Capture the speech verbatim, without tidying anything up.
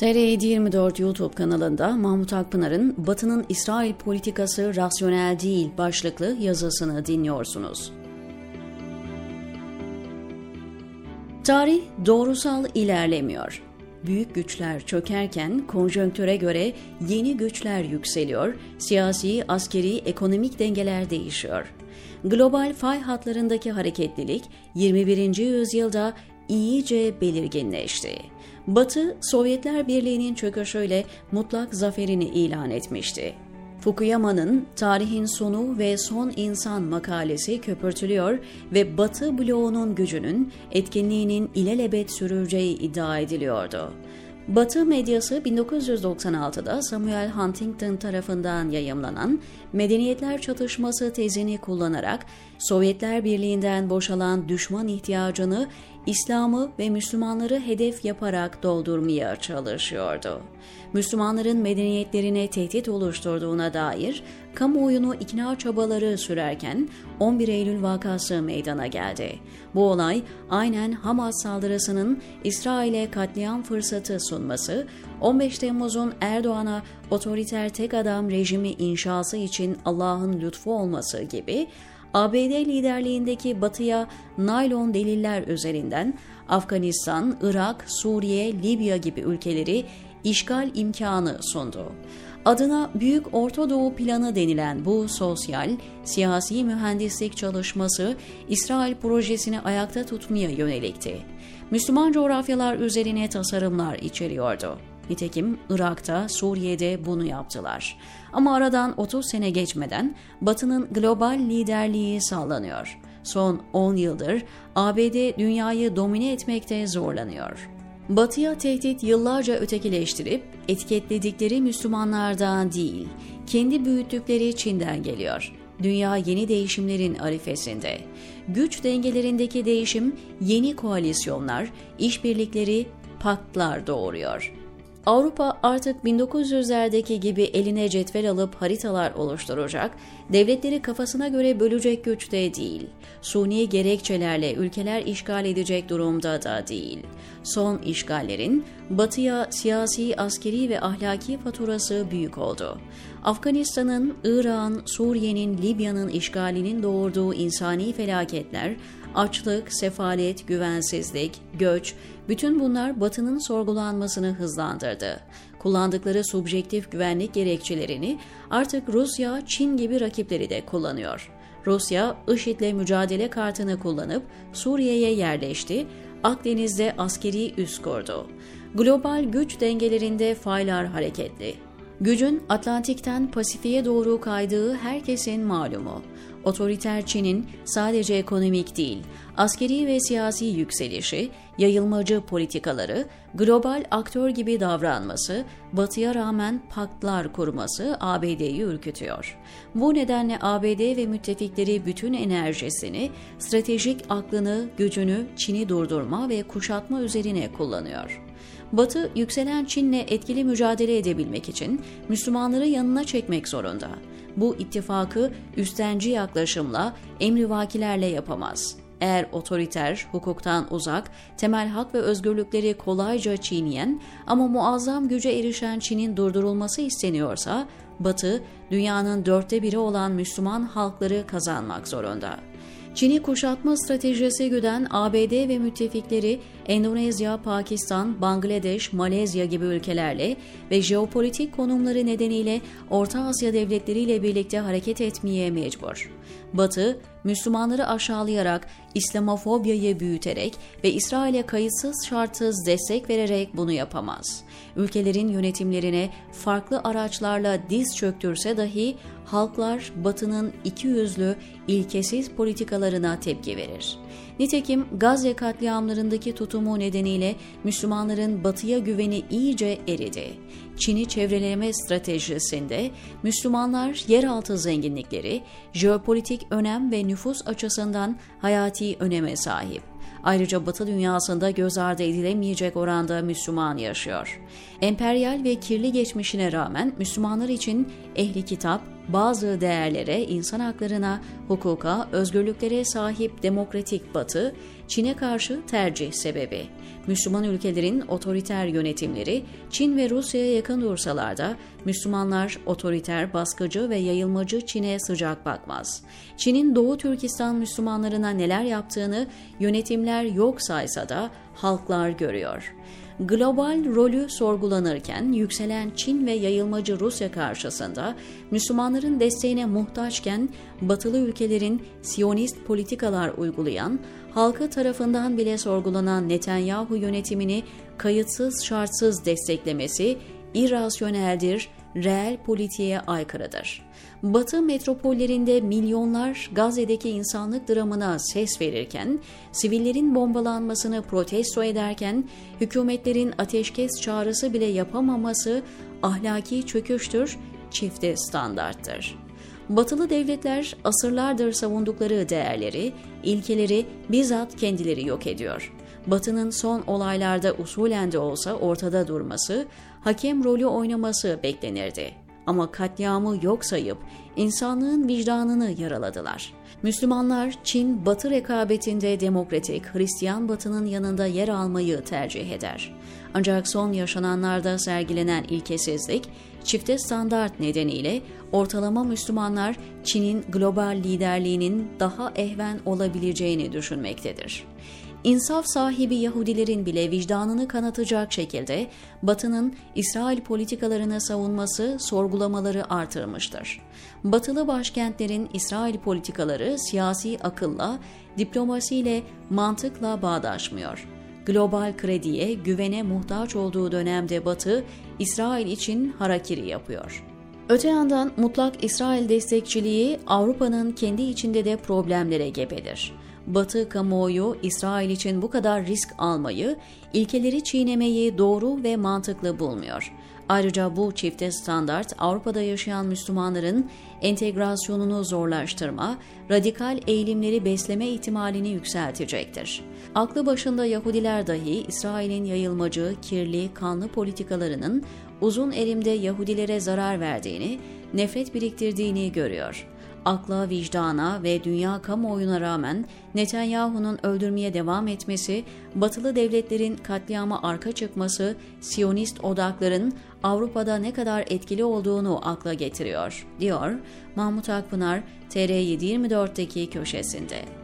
T R T yirmi dört YouTube kanalında Mahmut Akpınar'ın Batı'nın İsrail politikası rasyonel değil başlıklı yazısını dinliyorsunuz. Tarih doğrusal ilerlemiyor. Büyük güçler çökerken konjonktüre göre yeni güçler yükseliyor, siyasi, askeri, ekonomik dengeler değişiyor. Global fay hatlarındaki hareketlilik yirmi birinci yüzyılda iyice belirginleşti. Batı, Sovyetler Birliği'nin çöküşüyle mutlak zaferini ilan etmişti. Fukuyama'nın Tarihin Sonu ve Son İnsan makalesi köpürtülüyor ve Batı bloğunun gücünün, etkinliğinin ilelebet süreceği iddia ediliyordu. Batı medyası bin dokuz yüz doksan altıda Samuel Huntington tarafından yayımlanan Medeniyetler Çatışması tezini kullanarak Sovyetler Birliği'nden boşalan düşman ihtiyacını İslam'ı ve Müslümanları hedef yaparak doldurmaya çalışıyordu. Müslümanların medeniyetlerine tehdit oluşturduğuna dair kamuoyunu ikna çabaları sürerken on bir Eylül vakası meydana geldi. Bu olay aynen Hamas saldırısının İsrail'e katliam fırsatı sunması, on beş Temmuz'un Erdoğan'a otoriter tek adam rejimi inşası için Allah'ın lütfu olması gibi A B D liderliğindeki Batı'ya naylon deliller üzerinden Afganistan, Irak, Suriye, Libya gibi ülkeleri işgal imkanı sundu. Adına Büyük Orta Doğu Planı denilen bu sosyal, siyasi mühendislik çalışması İsrail projesini ayakta tutmaya yönelikti. Müslüman coğrafyalar üzerine tasarımlar içeriyordu. Nitekim Irak'ta, Suriye'de bunu yaptılar. Ama aradan otuz sene geçmeden Batı'nın global liderliği sallanıyor. Son on yıldır A B D dünyayı domine etmekte zorlanıyor. Batı'ya tehdit yıllarca ötekileştirip etiketledikleri Müslümanlardan değil, kendi büyüttükleri Çin'den geliyor. Dünya yeni değişimlerin arifesinde. Güç dengelerindeki değişim yeni koalisyonlar, işbirlikleri, paktlar doğuruyor. Avrupa artık bin dokuz yüzlerdeki gibi eline cetvel alıp haritalar oluşturacak, devletleri kafasına göre bölecek güçte değil, suni gerekçelerle ülkeler işgal edecek durumda da değil. Son işgallerin Batı'ya siyasi, askeri ve ahlaki faturası büyük oldu. Afganistan'ın, Irak'ın, Suriye'nin, Libya'nın işgalinin doğurduğu insani felaketler, açlık, sefalet, güvensizlik, göç, bütün bunlar Batı'nın sorgulanmasını hızlandırdı. Kullandıkları subjektif güvenlik gerekçelerini artık Rusya, Çin gibi rakipleri de kullanıyor. Rusya, IŞİD'le mücadele kartını kullanıp Suriye'ye yerleşti, Akdeniz'de askeri üs kurdu. Global güç dengelerinde faylar hareketli. Gücün Atlantik'ten Pasifik'e doğru kaydığı herkesin malumu. Otoriter Çin'in sadece ekonomik değil, askeri ve siyasi yükselişi, yayılmacı politikaları, global aktör gibi davranması, Batı'ya rağmen paktlar kurması A B D'yi ürkütüyor. Bu nedenle A B D ve müttefikleri bütün enerjisini, stratejik aklını, gücünü Çin'i durdurma ve kuşatma üzerine kullanıyor. Batı, yükselen Çin'le etkili mücadele edebilmek için Müslümanları yanına çekmek zorunda. Bu ittifakı üstenci yaklaşımla, emrivakilerle yapamaz. Eğer otoriter, hukuktan uzak, temel hak ve özgürlükleri kolayca çiğneyen ama muazzam güce erişen Çin'in durdurulması isteniyorsa, Batı, dünyanın dörtte biri olan Müslüman halkları kazanmak zorunda. Çin'i kuşatma stratejisi güden A B D ve müttefikleri Endonezya, Pakistan, Bangladeş, Malezya gibi ülkelerle ve jeopolitik konumları nedeniyle Orta Asya devletleriyle birlikte hareket etmeye mecbur. Batı, Müslümanları aşağılayarak, İslamofobyayı büyüterek ve İsrail'e kayıtsız şartsız destek vererek bunu yapamaz. Ülkelerin yönetimlerine farklı araçlarla diz çöktürse dahi halklar Batı'nın ikiyüzlü, ilkesiz politikalarına tepki verir. Nitekim Gazze katliamlarındaki tutumu nedeniyle Müslümanların Batı'ya güveni iyice eridi. Çin'i çevreleme stratejisinde Müslümanlar yeraltı zenginlikleri, jeopolitik önem ve nüfus açısından hayati öneme sahip. Ayrıca Batı dünyasında göz ardı edilemeyecek oranda Müslüman yaşıyor. Emperyal ve kirli geçmişine rağmen Müslümanlar için ehli kitap, bazı değerlere, insan haklarına, hukuka, özgürlüklere sahip demokratik Batı, Çin'e karşı tercih sebebi. Müslüman ülkelerin otoriter yönetimleri Çin ve Rusya'ya yakın dursalar da Müslümanlar otoriter, baskıcı ve yayılmacı Çin'e sıcak bakmaz. Çin'in Doğu Türkistan Müslümanlarına neler yaptığını yönetimler yok saysa da halklar görüyor. Global rolü sorgulanırken yükselen Çin ve yayılmacı Rusya karşısında Müslümanların desteğine muhtaçken Batılı ülkelerin Siyonist politikalar uygulayan, halkı tarafından bile sorgulanan Netanyahu yönetimini kayıtsız şartsız desteklemesi irrasyoneldir, reel politiğe aykırıdır. Batı metropollerinde milyonlar Gazze'deki insanlık dramına ses verirken, sivillerin bombalanmasını protesto ederken, hükümetlerin ateşkes çağrısı bile yapamaması ahlaki çöküştür, çifte standarttır. Batılı devletler asırlardır savundukları değerleri, ilkeleri bizzat kendileri yok ediyor. Batı'nın son olaylarda usulen de olsa ortada durması, hakem rolü oynaması beklenirdi. Ama katliamı yok sayıp insanlığın vicdanını yaraladılar. Müslümanlar Çin Batı rekabetinde demokratik Hristiyan Batı'nın yanında yer almayı tercih eder. Ancak son yaşananlarda sergilenen ilkesizlik, çifte standart nedeniyle ortalama Müslümanlar Çin'in global liderliğinin daha ehven olabileceğini düşünmektedir. İnsaf sahibi Yahudilerin bile vicdanını kanatacak şekilde Batı'nın İsrail politikalarını savunması sorgulamaları artırmıştır. Batılı başkentlerin İsrail politikaları siyasi akılla, diplomasiyle, mantıkla bağdaşmıyor. Global krediye, güvene muhtaç olduğu dönemde Batı, İsrail için harakiri yapıyor. Öte yandan mutlak İsrail destekçiliği Avrupa'nın kendi içinde de problemlere gebedir. Batı kamuoyu İsrail için bu kadar risk almayı, ilkeleri çiğnemeyi doğru ve mantıklı bulmuyor. Ayrıca bu çifte standart Avrupa'da yaşayan Müslümanların entegrasyonunu zorlaştırma, radikal eğilimleri besleme ihtimalini yükseltecektir. Aklı başında Yahudiler dahi İsrail'in yayılmacı, kirli, kanlı politikalarının uzun erimde Yahudilere zarar verdiğini, nefret biriktirdiğini görüyor. Akla, vicdana ve dünya kamuoyuna rağmen Netanyahu'nun öldürmeye devam etmesi, Batılı devletlerin katliama arka çıkması, Siyonist odakların Avrupa'da ne kadar etkili olduğunu akla getiriyor, diyor Mahmut Akpınar T R yedi yirmi dörtteki köşesinde.